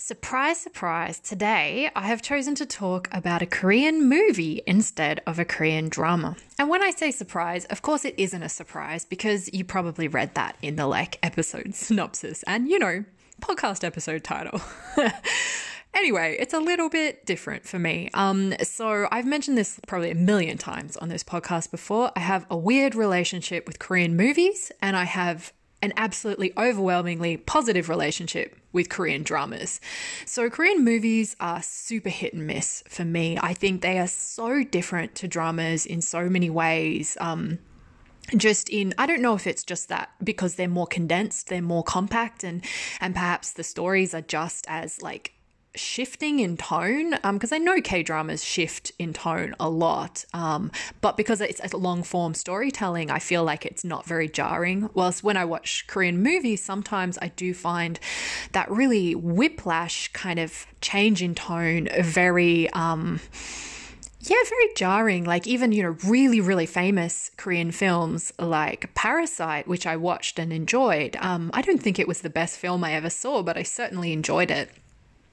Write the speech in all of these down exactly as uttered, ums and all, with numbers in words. Surprise, surprise, today I have chosen to talk about a Korean movie instead of a Korean drama. And when I say surprise, of course it isn't a surprise because you probably read that in the like episode synopsis and, you know, podcast episode title. Anyway, it's a little bit different for me. Um, so I've mentioned this probably a million times on this podcast before. I have a weird relationship with Korean movies, and I have an absolutely overwhelmingly positive relationship with Korean dramas. So Korean movies are super hit and miss for me. I think they are so different to dramas in so many ways. Um, just in, I don't know if it's just that because they're more condensed, they're more compact, and and perhaps the stories are just as like shifting in tone, um because I know K-dramas shift in tone a lot, um but because it's a long form storytelling, I feel like it's not very jarring, whilst when I watch Korean movies sometimes I do find that really whiplash kind of change in tone very um yeah, very jarring. Like even, you know, really, really famous Korean films like Parasite, which I watched and enjoyed. um I don't think it was the best film I ever saw, but I certainly enjoyed it.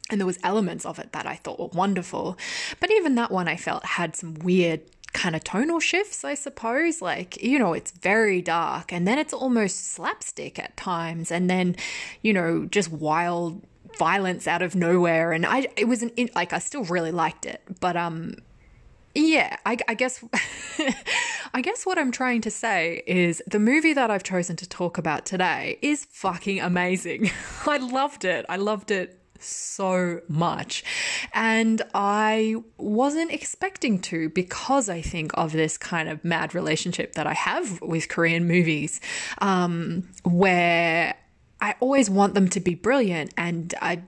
And there was elements of it that I thought were wonderful. But even that one I felt had some weird kind of tonal shifts, I suppose. Like, you know, it's very dark and then it's almost slapstick at times. And then, you know, just wild violence out of nowhere. And I, it was an, like, I still really liked it. But, um, yeah, I, I guess, I guess what I'm trying to say is the movie that I've chosen to talk about today is fucking amazing. I loved it. I loved it. So much. And I wasn't expecting to, because I think of this kind of mad relationship that I have with Korean movies, um, where I always want them to be brilliant. And I,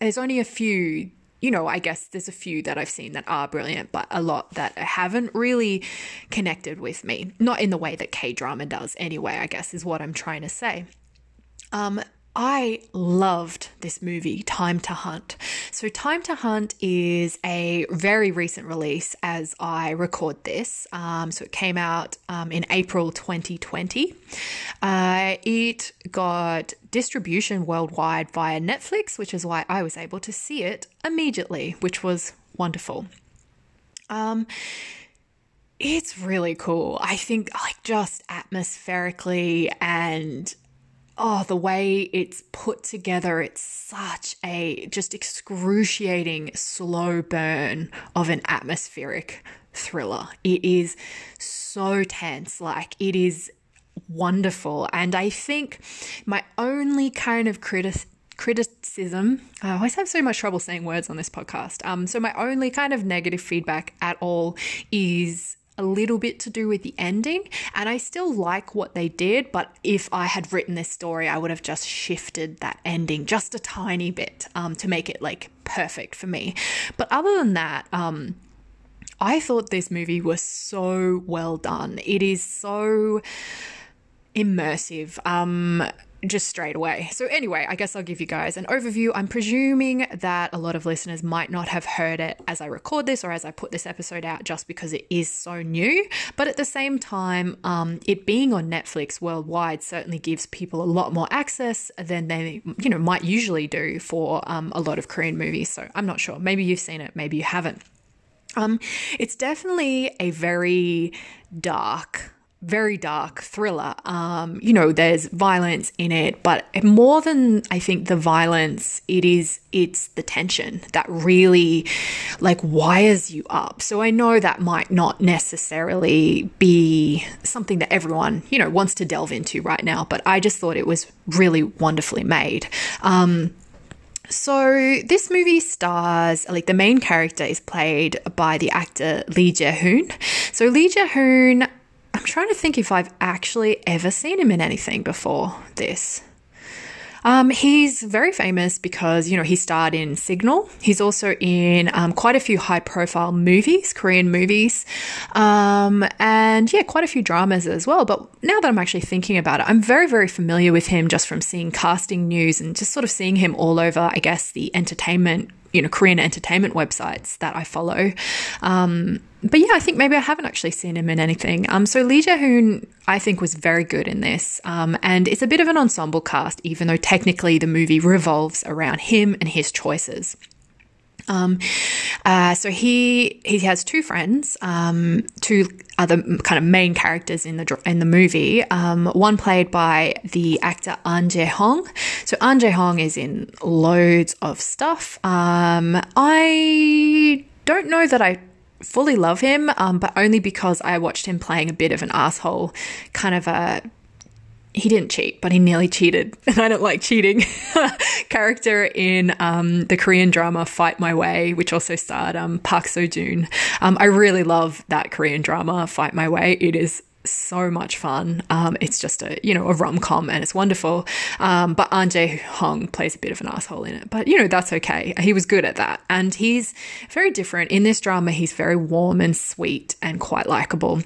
there's only a few, you know, I guess there's a few that I've seen that are brilliant, but a lot that haven't really connected with me. Not in the way that K-drama does anyway, I guess is what I'm trying to say. Um, I loved this movie, Time to Hunt. So Time to Hunt is a very recent release as I record this. Um, so it came out um, in April twenty twenty. Uh, it got distribution worldwide via Netflix, which is why I was able to see it immediately, which was wonderful. Um, it's really cool. I think like just atmospherically and oh, the way it's put together, it's such a just excruciating slow burn of an atmospheric thriller. It is so tense, like it is wonderful. And I think my only kind of critic criticism, I always have so much trouble saying words on this podcast. Um, so my only kind of negative feedback at all is a little bit to do with the ending, and I still like what they did, but if I had written this story, I would have just shifted that ending just a tiny bit um, to make it like perfect for me. But other than that, um, I thought this movie was so well done. It is so immersive. Um, just straight away. So anyway, I guess I'll give you guys an overview. I'm presuming that a lot of listeners might not have heard it as I record this or as I put this episode out just because it is so new. But at the same time, um, it being on Netflix worldwide certainly gives people a lot more access than they, you know, might usually do for um, a lot of Korean movies. So I'm not sure. Maybe you've seen it, maybe you haven't. Um, it's definitely a very dark, very dark thriller. Um, you know, there's violence in it, but more than I think the violence, it is, it's the tension that really like wires you up. So I know that might not necessarily be something that everyone, you know, wants to delve into right now, but I just thought it was really wonderfully made. Um, So this movie stars, like the main character is played by the actor Lee Jae-hoon. So Lee Jae-hoon, I'm trying to think if I've actually ever seen him in anything before this. Um, he's very famous because, you know, he starred in Signal. He's also in um, quite a few high-profile movies, Korean movies, um, and, yeah, quite a few dramas as well. But now that I'm actually thinking about it, I'm very, very familiar with him just from seeing casting news and just sort of seeing him all over, I guess, the entertainment, you know, Korean entertainment websites that I follow. Um, but yeah, I think maybe I haven't actually seen him in anything. Um, so Lee Jae-hoon, I think, was very good in this. Um, and it's a bit of an ensemble cast, even though technically the movie revolves around him and his choices. Um, uh, so he, he has two friends, um, two other kind of main characters in the, in the movie. Um, one played by the actor Ahn Jae-hong. So Ahn Jae-hong is in loads of stuff. Um, I don't know that I fully love him, um, but only because I watched him playing a bit of an asshole, kind of a, he didn't cheat, but he nearly cheated. And I don't like cheating character in um, the Korean drama Fight My Way, which also starred um, Park Seo Joon. Um, I really love that Korean drama Fight My Way. It is so much fun. Um, it's just a, you know, a rom-com and it's wonderful. Um, but Ahn Jae-hong plays a bit of an asshole in it, but you know, that's okay. He was good at that. And he's very different in this drama. He's very warm and sweet and quite likable.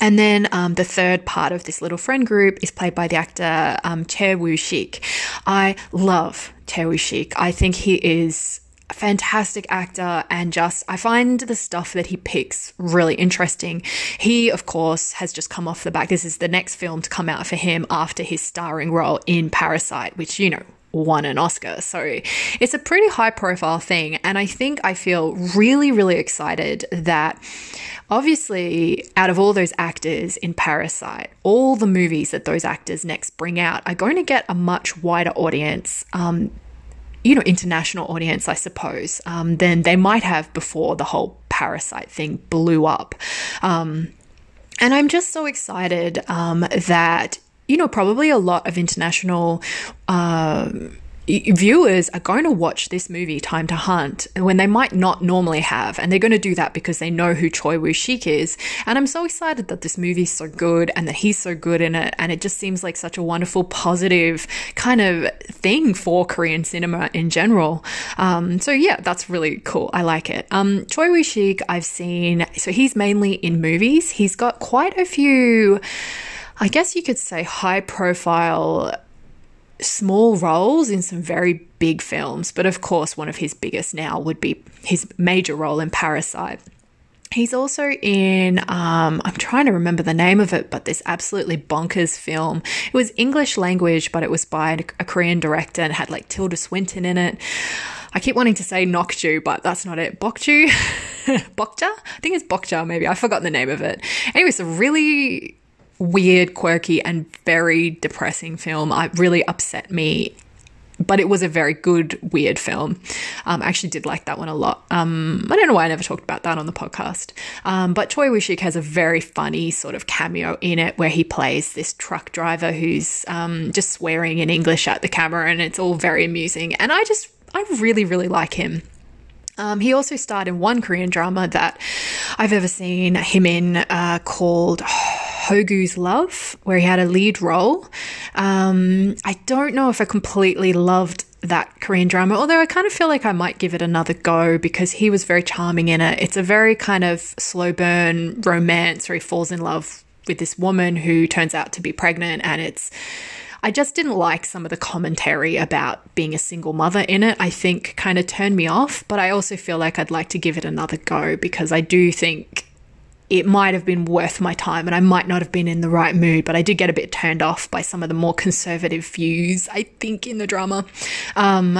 And then um, the third part of this little friend group is played by the actor um, Choi Woo-shik. I love Choi Woo-shik. I think he is a fantastic actor, and just I find the stuff that he picks really interesting. He, of course, has just come off the back. This is the next film to come out for him after his starring role in Parasite, which, you know, won an Oscar. So it's a pretty high profile thing. And I think I feel really, really excited that obviously out of all those actors in Parasite, all the movies that those actors next bring out are going to get a much wider audience, um, you know, international audience, I suppose, um, than they might have before the whole Parasite thing blew up. Um, and I'm just so excited um, that, you know, probably a lot of international uh, viewers are going to watch this movie, Time to Hunt, when they might not normally have. And they're going to do that because they know who Choi Woo-shik is. And I'm so excited that this movie's so good and that he's so good in it. And it just seems like such a wonderful, positive kind of thing for Korean cinema in general. Um, so, yeah, that's really cool. I like it. Um, Choi Woo-shik, I've seen, so he's mainly in movies. He's got quite a few, I guess you could say, high-profile small roles in some very big films. But, of course, one of his biggest now would be his major role in Parasite. He's also in, um, I'm trying to remember the name of it, but this absolutely bonkers film. It was English language, but it was by a Korean director and had, like, Tilda Swinton in it. I keep wanting to say Nokju, but that's not it. Bokju? Bokja? I think it's Bokja, maybe. I've forgotten the name of it. Anyway, it's a really weird, quirky, and very depressing film. It really upset me, but it was a very good, weird film. Um, I actually did like that one a lot. Um, I don't know why I never talked about that on the podcast. Um, but Choi Woo-shik has a very funny sort of cameo in it where he plays this truck driver who's um, just swearing in English at the camera, and it's all very amusing. And I just, I really, really like him. Um, he also starred in one Korean drama that I've ever seen him in uh, called Hogu's Love, where he had a lead role. Um, I don't know if I completely loved that Korean drama, although I kind of feel like I might give it another go because he was very charming in it. It's a very kind of slow burn romance where he falls in love with this woman who turns out to be pregnant, and it's, I just didn't like some of the commentary about being a single mother in it. I think kind of turned me off, but I also feel like I'd like to give it another go because I do think it might have been worth my time and I might not have been in the right mood, but I did get a bit turned off by some of the more conservative views, I think, in the drama. Um,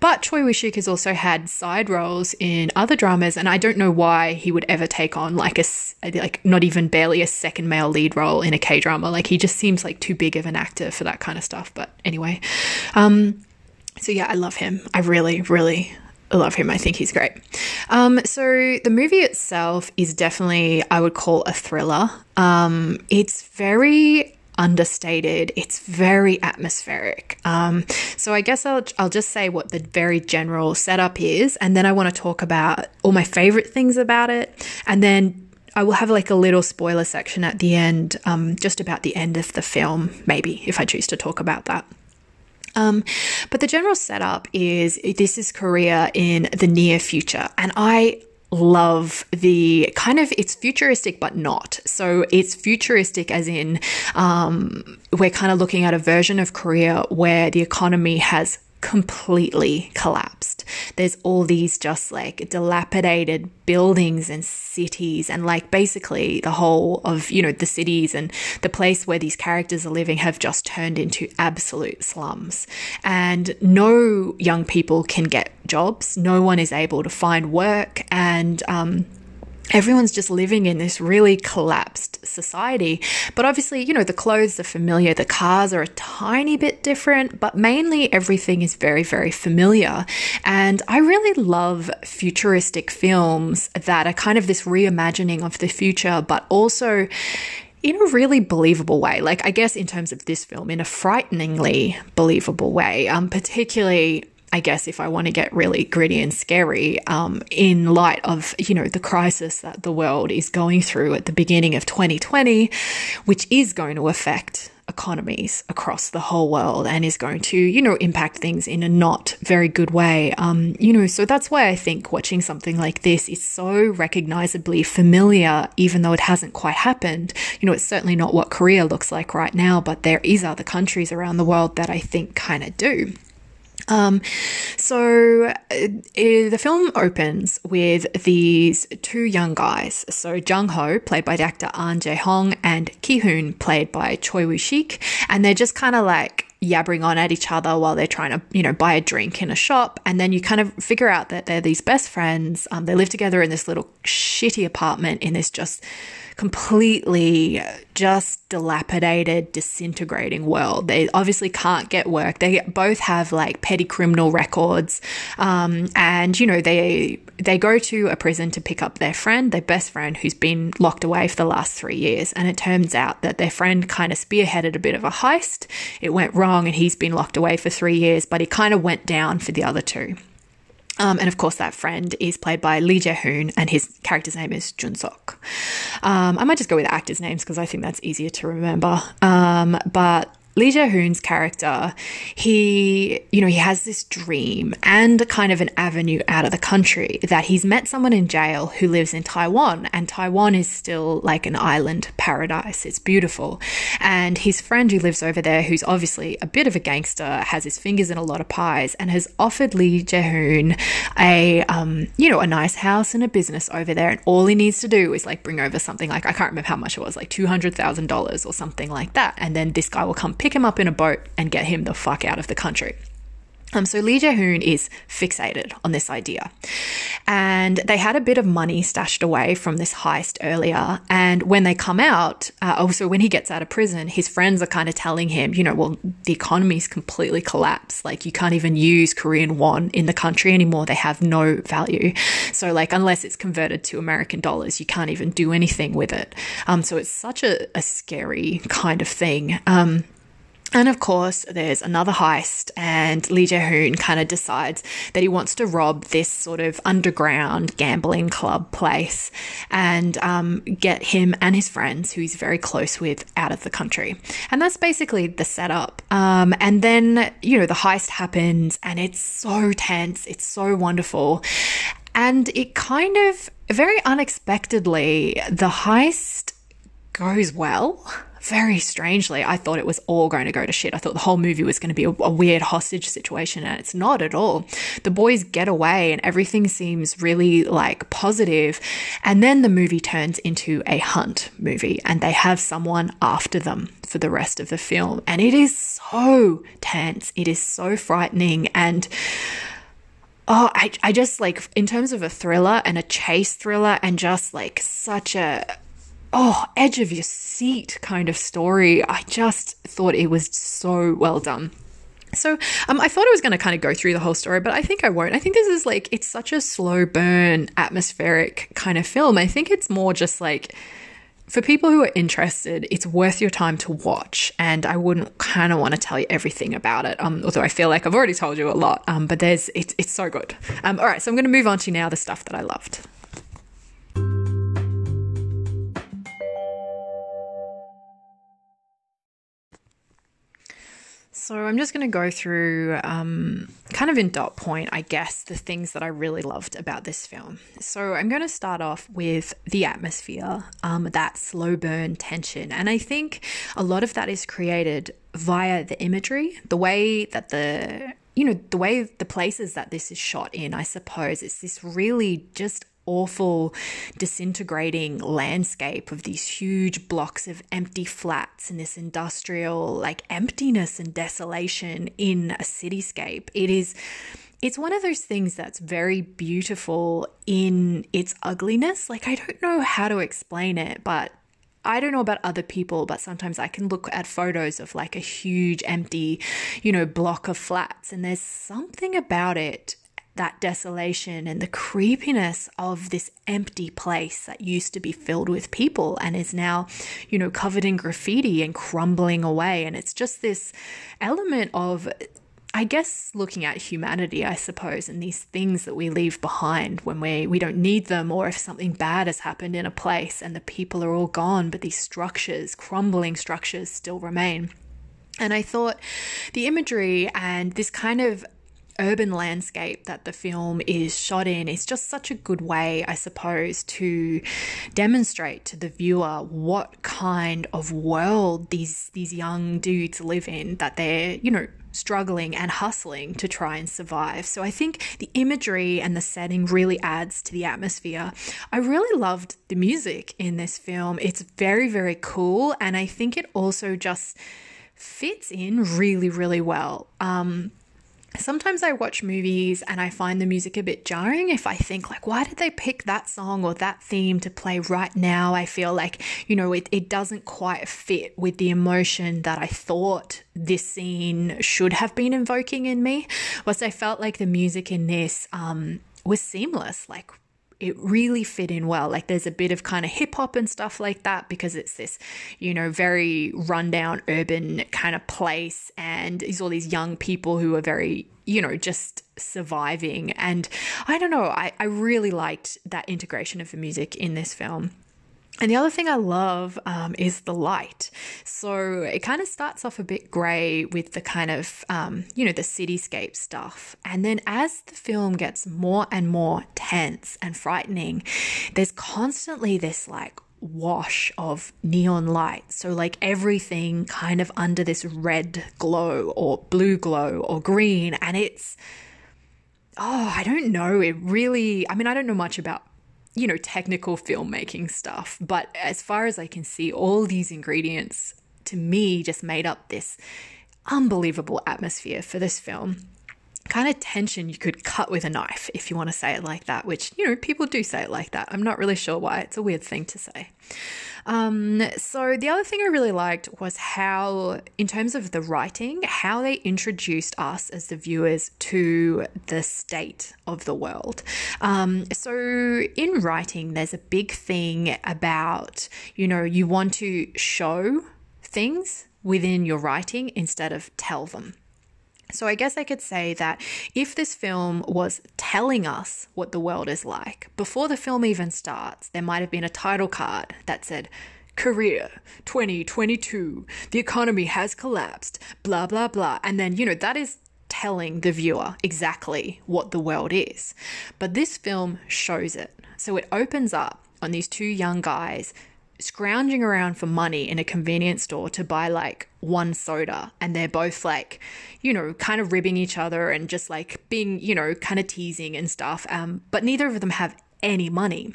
But Choi Woo-shik has also had side roles in other dramas, and I don't know why he would ever take on like a like not even barely a second male lead role in a K-drama. Like, he just seems like too big of an actor for that kind of stuff. But anyway, um, so yeah, I love him. I really, really. I love him. I think he's great. Um, so the movie itself is definitely, I would call, a thriller. Um, it's very understated. It's very atmospheric. Um, so I guess I'll, I'll just say what the very general setup is, and then I want to talk about all my favorite things about it, and then I will have like a little spoiler section at the end, um, just about the end of the film, maybe, if I choose to talk about that. Um, but the general setup is this is Korea in the near future, and I love the kind of, it's futuristic but not. So it's futuristic as in um, we're kind of looking at a version of Korea where the economy has completely collapsed. There's all these just like dilapidated buildings and cities, and like basically the whole of, you know, the cities and the place where these characters are living have just turned into absolute slums, and no young people can get jobs. No one is able to find work, and um everyone's just living in this really collapsed society. But obviously, you know, the clothes are familiar, the cars are a tiny bit different, but mainly everything is very, very familiar. And I really love futuristic films that are kind of this reimagining of the future, but also in a really believable way. Like, I guess in terms of this film, in a frighteningly believable way, um, particularly I guess if I want to get really gritty and scary, um, in light of, you know, the crisis that the world is going through at the beginning of twenty twenty, which is going to affect economies across the whole world and is going to, you know, impact things in a not very good way. Um, you know, so that's why I think watching something like this is so recognizably familiar, even though it hasn't quite happened. You know, it's certainly not what Korea looks like right now, but there is other countries around the world that I think kind of do. Um, so uh, the film opens with these two young guys. So Jung Ho, played by the actor Ahn Jae-hong, and Ki Hoon, played by Choi Woo-shik, and they're just kind of like yabbering on at each other while they're trying to, you know, buy a drink in a shop. And then you kind of figure out that they're these best friends. Um, they live together in this little shitty apartment in this just completely just dilapidated, disintegrating world. They obviously can't get work. They both have like petty criminal records. Um, and, you know, they, they go to a prison to pick up their friend, their best friend, who's been locked away for the last three years. And it turns out that their friend kind of spearheaded a bit of a heist. It went wrong. And he's been locked away for three years, but he kind of went down for the other two. Um, and of course, that friend is played by Lee Jae-hoon, and his character's name is Jun Sok. Um, I might just go with actors' names because I think that's easier to remember. Um, but Lee Jae-hoon's character, he, you know, he has this dream and kind of an avenue out of the country that he's met someone in jail who lives in Taiwan, and Taiwan is still like an island paradise. It's beautiful. And his friend who lives over there, who's obviously a bit of a gangster, has his fingers in a lot of pies, and has offered Lee Jae-hoon a, um, you know, a nice house and a business over there. And all he needs to do is like bring over something like, I can't remember how much it was, like two hundred thousand dollars or something like that. And then this guy will come pick him up in a boat and get him the fuck out of the country. Um, so Lee Jae-hoon is fixated on this idea, and they had a bit of money stashed away from this heist earlier. And when they come out, uh, also when he gets out of prison, his friends are kind of telling him, you know, well, the economy's completely collapsed. Like, you can't even use Korean won in the country anymore. They have no value. So like, unless it's converted to American dollars, you can't even do anything with it. Um, so it's such a, a scary kind of thing. Um, And of course, there's another heist, and Lee Jae-hoon kind of decides that he wants to rob this sort of underground gambling club place and um, get him and his friends, who he's very close with, out of the country. And that's basically the setup. Um, and then, you know, the heist happens, and it's so tense. It's so wonderful. And it kind of, very unexpectedly, the heist goes well. Very strangely, I thought it was all going to go to shit. I thought the whole movie was going to be a, a weird hostage situation, and it's not at all. The boys get away and everything seems really like positive. And then the movie turns into a hunt movie, and they have someone after them for the rest of the film. And it is so tense. It is so frightening. And oh, I, I just like, in terms of a thriller and a chase thriller and just like such a, oh, edge of your seat kind of story, I just thought it was so well done. So um, I thought I was going to kind of go through the whole story, but I think I won't. I think this is like, it's such a slow burn, atmospheric kind of film. I think it's more just like, for people who are interested, it's worth your time to watch. And I wouldn't kind of want to tell you everything about it, um, although I feel like I've already told you a lot, um, but there's it, it's so good. Um, all right, so I'm going to move on to now the stuff that I loved. So I'm just going to go through um, kind of in dot point, I guess, the things that I really loved about this film. So I'm going to start off with the atmosphere, um, that slow burn tension. And I think a lot of that is created via the imagery, the way that the, you know, the way the places that this is shot in, I suppose. It's this really just awful disintegrating landscape of these huge blocks of empty flats and this industrial like emptiness and desolation in a cityscape. It is, it's one of those things that's very beautiful in its ugliness. Like, I don't know how to explain it, but I don't know about other people, but sometimes I can look at photos of like a huge empty, you know, block of flats, and there's something about it, that desolation and the creepiness of this empty place that used to be filled with people and is now, you know, covered in graffiti and crumbling away. And it's just this element of, I guess, looking at humanity, I suppose, and these things that we leave behind when we, we don't need them, or if something bad has happened in a place and the people are all gone, but these structures, crumbling structures, still remain. And I thought the imagery and this kind of urban landscape that the film is shot in is just such a good way, I suppose, to demonstrate to the viewer what kind of world these these young dudes live in, that they're, you know, struggling and hustling to try and survive. So I think the imagery and the setting really adds to the atmosphere. I really loved the music in this film. It's very, very cool, and I think it also just fits in really, really well. Um, Sometimes I watch movies and I find the music a bit jarring if I think like, why did they pick that song or that theme to play right now? I feel like, you know, it, it doesn't quite fit with the emotion that I thought this scene should have been invoking in me. Whilst I felt like the music in this um, was seamless, like it really fit in well. Like there's a bit of kind of hip hop and stuff like that because it's this, you know, very rundown urban kind of place, and there's all these young people who are very, you know, just surviving. And I don't know, I, I really liked that integration of the music in this film. And the other thing I love um, is the light. So it kind of starts off a bit grey with the kind of, um, you know, the cityscape stuff. And then as the film gets more and more tense and frightening, there's constantly this like wash of neon light. So like everything kind of under this red glow or blue glow or green. And it's, oh, I don't know. It really, I mean, I don't know much about, you know, technical filmmaking stuff, but as far as I can see, all these ingredients to me just made up this unbelievable atmosphere for this film. Kind of tension you could cut with a knife, if you want to say it like that, which, you know, people do say it like that. I'm not really sure why. It's a weird thing to say. Um, so the other thing I really liked was how, in terms of the writing, how they introduced us as the viewers to the state of the world. Um, so in writing, there's a big thing about, you know, you want to show things within your writing instead of tell them. So I guess I could say that if this film was telling us what the world is like, before the film even starts, there might have been a title card that said, Korea twenty twenty-two, the economy has collapsed, blah, blah, blah. And then, you know, that is telling the viewer exactly what the world is. But this film shows it. So it opens up on these two young guys scrounging around for money in a convenience store to buy like one soda, and they're both like, you know, kind of ribbing each other and just like being, you know, kind of teasing and stuff, um but neither of them have any money.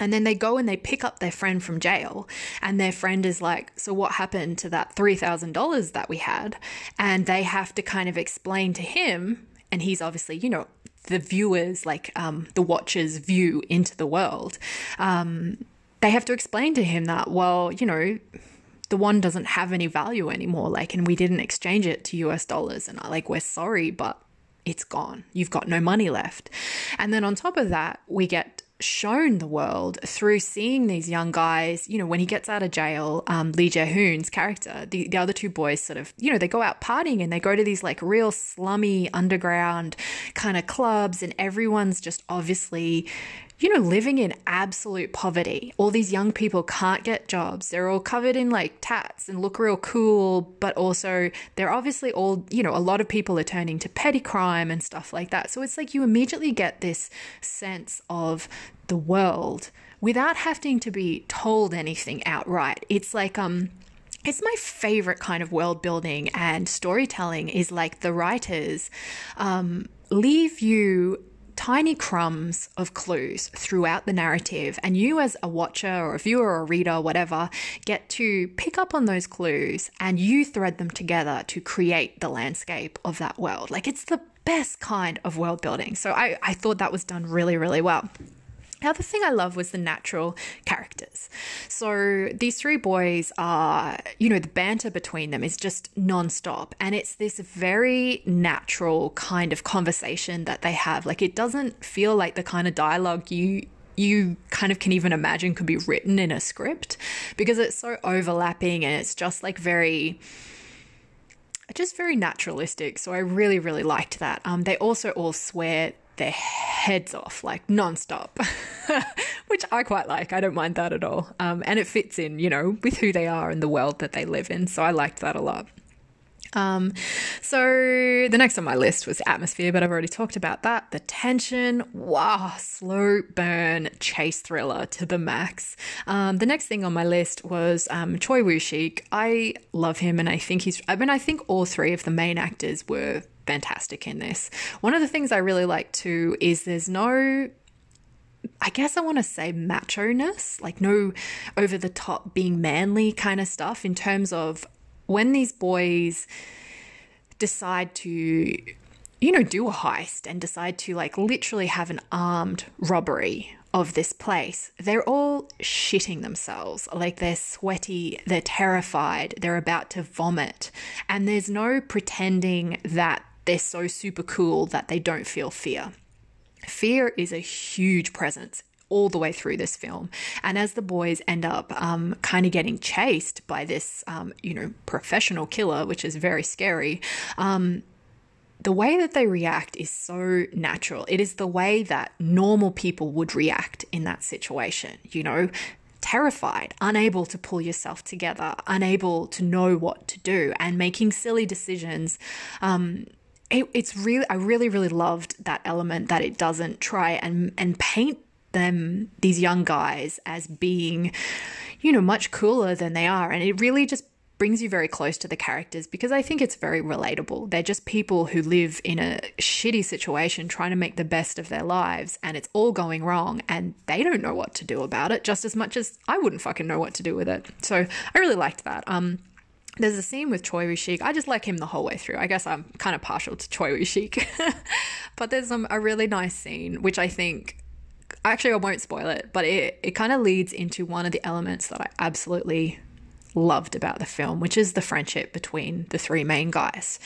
And then they go and they pick up their friend from jail, and their friend is like, so what happened to that three thousand dollars that we had? And they have to kind of explain to him, and he's obviously, you know, the viewers, like um, the watchers' view into the world, um, they have to explain to him that, well, you know, the won doesn't have any value anymore, like, and we didn't exchange it to U S dollars, and like, we're sorry, but it's gone. You've got no money left. And then on top of that, we get shown the world through seeing these young guys. You know, when he gets out of jail, um, Lee Jae-hoon's character, the, the other two boys sort of, you know, they go out partying and they go to these like real slummy underground kind of clubs, and everyone's just obviously, you know, living in absolute poverty. All these young people can't get jobs. They're all covered in like tats and look real cool, but also they're obviously all, you know, a lot of people are turning to petty crime and stuff like that. So it's like you immediately get this sense of the world without having to be told anything outright. It's like, um, it's my favorite kind of world building and storytelling is like the writers, um, leave you tiny crumbs of clues throughout the narrative, and you as a watcher or a viewer or a reader or whatever get to pick up on those clues and you thread them together to create the landscape of that world. Like, it's the best kind of world building. So I, I thought that was done really, really well. The other thing I love was the natural characters. So these three boys are, you know, the banter between them is just nonstop. And it's this very natural kind of conversation that they have. Like, it doesn't feel like the kind of dialogue you you kind of can even imagine could be written in a script, because it's so overlapping and it's just like very... just very naturalistic. So I really, really liked that. Um, they also all swear their heads off, like nonstop, which I quite like. I don't mind that at all. Um, and it fits in, you know, with who they are and the world that they live in. So I liked that a lot. Um, so the next on my list was atmosphere, but I've already talked about that. The tension, wow, slow burn chase thriller to the max. Um, the next thing on my list was, um, Choi Woo-shik. I love him. And I think he's, I mean, I think all three of the main actors were fantastic in this. One of the things I really like too is there's no, I guess I want to say macho-ness, like no over the top being manly kind of stuff, in terms of when these boys decide to, you know, do a heist and decide to like literally have an armed robbery of this place, they're all shitting themselves. Like, they're sweaty, they're terrified, they're about to vomit, and there's no pretending that they're so super cool that they don't feel fear. Fear is a huge presence all the way through this film. And as the boys end up um, kind of getting chased by this, um, you know, professional killer, which is very scary, um, the way that they react is so natural. It is the way that normal people would react in that situation, you know, terrified, unable to pull yourself together, unable to know what to do, and making silly decisions. Um, it, it's really, I really, really loved that element, that it doesn't try and, and paint them, these young guys, as being, you know, much cooler than they are. And it really just brings you very close to the characters, because I think it's very relatable. They're just people who live in a shitty situation trying to make the best of their lives, and it's all going wrong and they don't know what to do about it, just as much as I wouldn't fucking know what to do with it. So I really liked that. Um, there's a scene with Choi Woo-shik. I just like him the whole way through. I guess I'm kind of partial to Choi Woo-shik. But there's um, a really nice scene, which I think, actually I won't spoil it, but it, it kind of leads into one of the elements that I absolutely loved about the film, which is the friendship between the three main guys.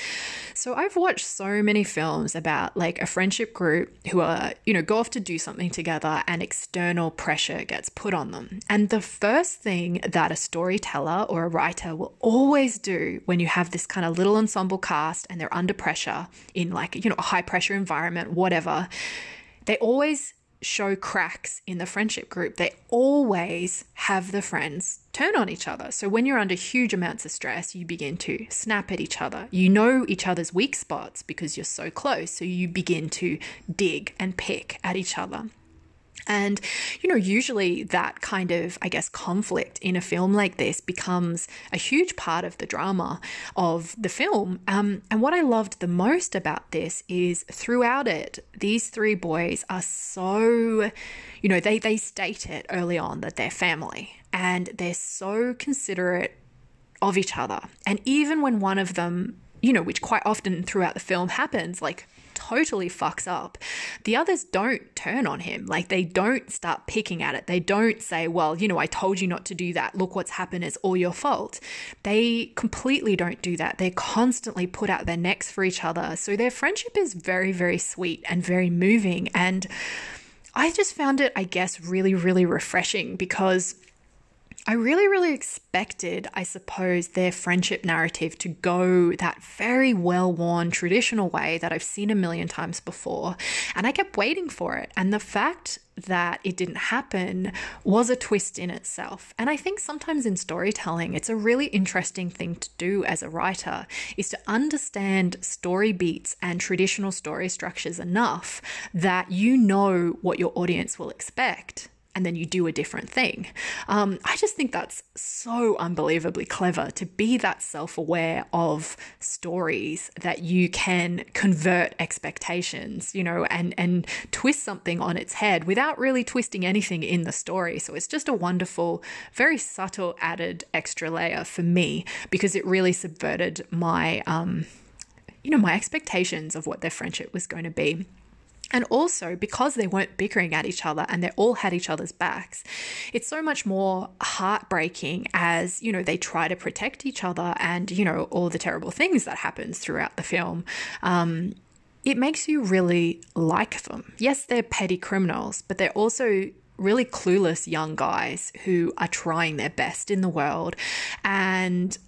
So I've watched so many films about like a friendship group who are, you know, go off to do something together and external pressure gets put on them. And the first thing that a storyteller or a writer will always do when you have this kind of little ensemble cast and they're under pressure in like, you know, a high pressure environment, whatever, they always show cracks in the friendship group. They always have the friends turn on each other. So when you're under huge amounts of stress, you begin to snap at each other. You know each other's weak spots because you're so close. So you begin to dig and pick at each other. And, you know, usually that kind of, I guess, conflict in a film like this becomes a huge part of the drama of the film. Um, and what I loved the most about this is throughout it, these three boys are so, you know, they, they state it early on that they're family, and they're so considerate of each other. And even when one of them, you know, which quite often throughout the film happens, like, totally fucks up, the others don't turn on him. Like, they don't start picking at it. They don't say, well, you know, I told you not to do that. Look what's happened. It's all your fault. They completely don't do that. They're constantly put out their necks for each other. So their friendship is very, very sweet and very moving. And I just found it, I guess, really, really refreshing because I really, really expected, I suppose, their friendship narrative to go that very well-worn traditional way that I've seen a million times before. And I kept waiting for it. And the fact that it didn't happen was a twist in itself. And I think sometimes in storytelling, it's a really interesting thing to do as a writer, is to understand story beats and traditional story structures enough that you know what your audience will expect, and then you do a different thing. Um, I just think that's so unbelievably clever, to be that self-aware of stories that you can convert expectations, you know, and, and twist something on its head without really twisting anything in the story. So it's just a wonderful, very subtle added extra layer for me, because it really subverted my, um, you know, my expectations of what their friendship was going to be. And also because they weren't bickering at each other and they all had each other's backs, it's so much more heartbreaking as, you know, they try to protect each other and, you know, all the terrible things that happens throughout the film. Um, it makes you really like them. Yes, they're petty criminals, but they're also really clueless young guys who are trying their best in the world, and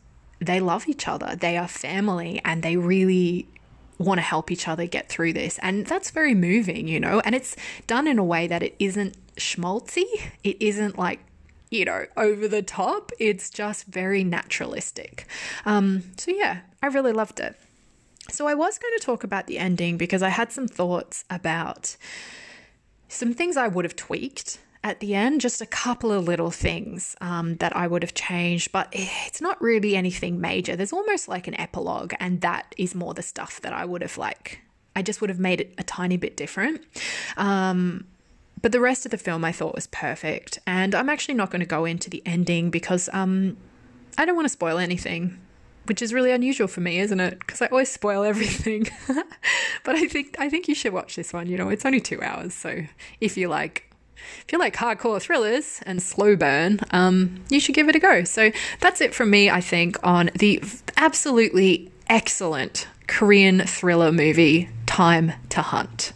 they love each other. They are family, and they really want to help each other get through this. And that's very moving, you know, and it's done in a way that it isn't schmaltzy. It isn't like, you know, over the top. It's just very naturalistic. Um, so yeah, I really loved it. So I was going to talk about the ending because I had some thoughts about some things I would have tweaked at the end, just a couple of little things um, that I would have changed, but it's not really anything major. There's almost like an epilogue, and that is more the stuff that I would have like, I just would have made it a tiny bit different. Um, but the rest of the film I thought was perfect. And I'm actually not going to go into the ending because um, I don't want to spoil anything, which is really unusual for me, isn't it? Because I always spoil everything. But I think, I think you should watch this one. You know, it's only two hours. So if you like, If you like hardcore thrillers and slow burn, um, you should give it a go. So that's it from me, I think, on the absolutely excellent Korean thriller movie, Time to Hunt.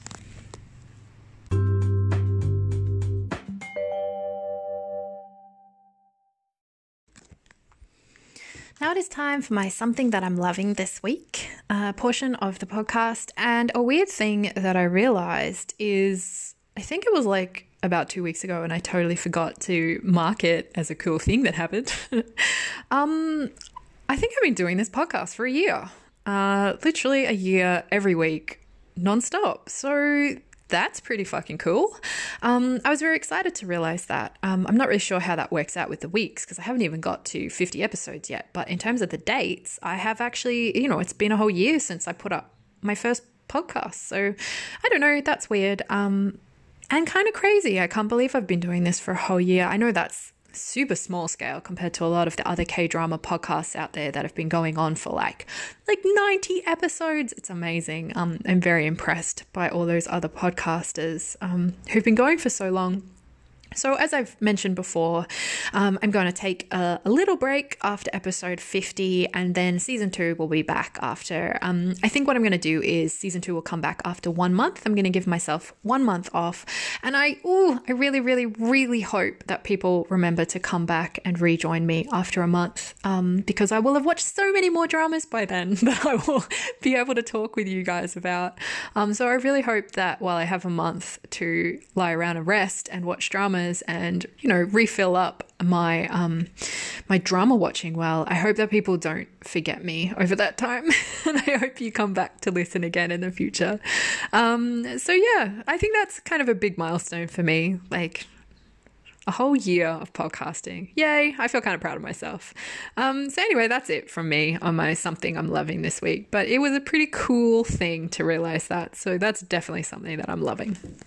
Now it is time for my something that I'm loving this week uh, portion of the podcast. And a weird thing that I realized is, I think it was like about two weeks ago, and I totally forgot to mark it as a cool thing that happened. um, I think I've been doing this podcast for a year, uh, literally a year every week, nonstop. So that's pretty fucking cool. Um, I was very excited to realize that. Um, I'm not really sure how that works out with the weeks because I haven't even got to fifty episodes yet. But in terms of the dates, I have actually, you know, it's been a whole year since I put up my first podcast. So I don't know. That's weird. Um, And kind of crazy. I can't believe I've been doing this for a whole year. I know that's super small scale compared to a lot of the other K-drama podcasts out there that have been going on for like, like ninety episodes. It's amazing. Um, I'm very impressed by all those other podcasters um, who've been going for so long. So as I've mentioned before, um, I'm going to take a, a little break after episode fifty, and then season two will be back after. Um, I think what I'm going to do is season two will come back after one month. I'm going to give myself one month off, and I, ooh, I really, really, really hope that people remember to come back and rejoin me after a month, um, because I will have watched so many more dramas by then that I will be able to talk with you guys about. Um, so I really hope that while I have a month to lie around and rest and watch dramas, and, you know, refill up my um my drama watching well, I hope that people don't forget me over that time. And I hope you come back to listen again in the future. Um, so yeah, I think that's kind of a big milestone for me. Like a whole year of podcasting. Yay. I feel kind of proud of myself. Um, so anyway, that's it from me on my something I'm loving this week. But it was a pretty cool thing to realize that. So that's definitely something that I'm loving.